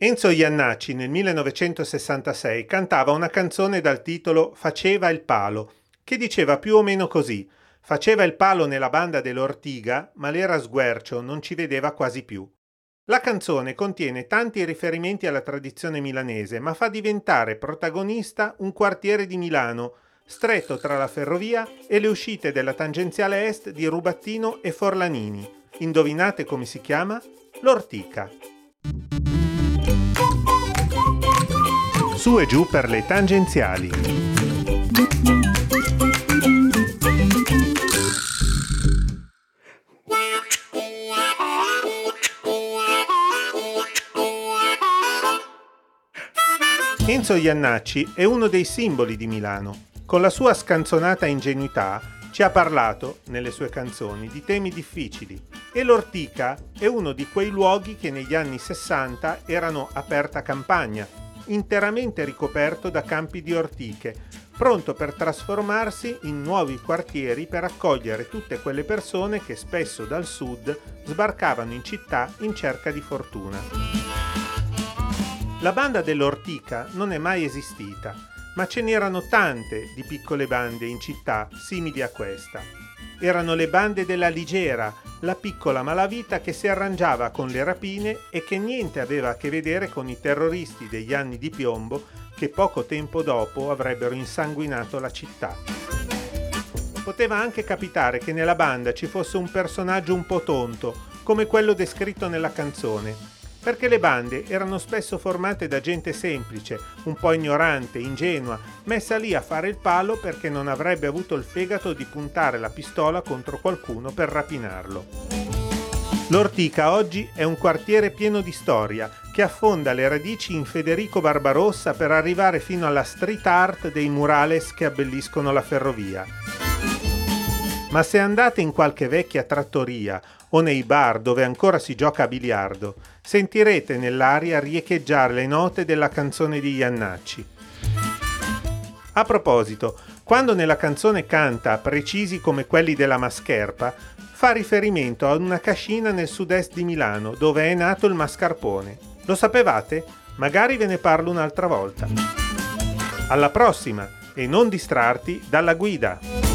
Enzo Jannacci nel 1966 cantava una canzone dal titolo Faceva il palo, che diceva più o meno così: faceva il palo nella banda dell'Ortica, ma l'era sguercio, non ci vedeva quasi più. La canzone contiene tanti riferimenti alla tradizione milanese, ma fa diventare protagonista un quartiere di Milano, stretto tra la ferrovia e le uscite della tangenziale est di Rubattino e Forlanini. Indovinate come si chiama? L'Ortica. Su e giù per le tangenziali. Enzo Jannacci è uno dei simboli di Milano. Con la sua scanzonata ingenuità ci ha parlato, nelle sue canzoni, di temi difficili, e l'Ortica è uno di quei luoghi che negli anni 60 erano aperta campagna, interamente ricoperto da campi di ortiche, pronto per trasformarsi in nuovi quartieri per accogliere tutte quelle persone che spesso dal sud sbarcavano in città in cerca di fortuna. La banda dell'Ortica non è mai esistita, ma ce n'erano tante di piccole bande in città simili a questa. Erano le bande della Ligera, la piccola malavita che si arrangiava con le rapine e che niente aveva a che vedere con i terroristi degli anni di piombo che poco tempo dopo avrebbero insanguinato la città. Poteva anche capitare che nella banda ci fosse un personaggio un po' tonto, come quello descritto nella canzone, perché le bande erano spesso formate da gente semplice, un po' ignorante, ingenua, messa lì a fare il palo perché non avrebbe avuto il fegato di puntare la pistola contro qualcuno per rapinarlo. L'Ortica oggi è un quartiere pieno di storia, che affonda le radici in Federico Barbarossa per arrivare fino alla street art dei Murales che abbelliscono la ferrovia. Ma se andate in qualche vecchia trattoria o nei bar dove ancora si gioca a biliardo, sentirete nell'aria riecheggiare le note della canzone di Jannacci. A proposito, quando nella canzone canta precisi come quelli della Mascherpa, fa riferimento a una cascina nel sud-est di Milano dove è nato il mascarpone. Lo sapevate? Magari ve ne parlo un'altra volta. Alla prossima e non distrarti dalla guida!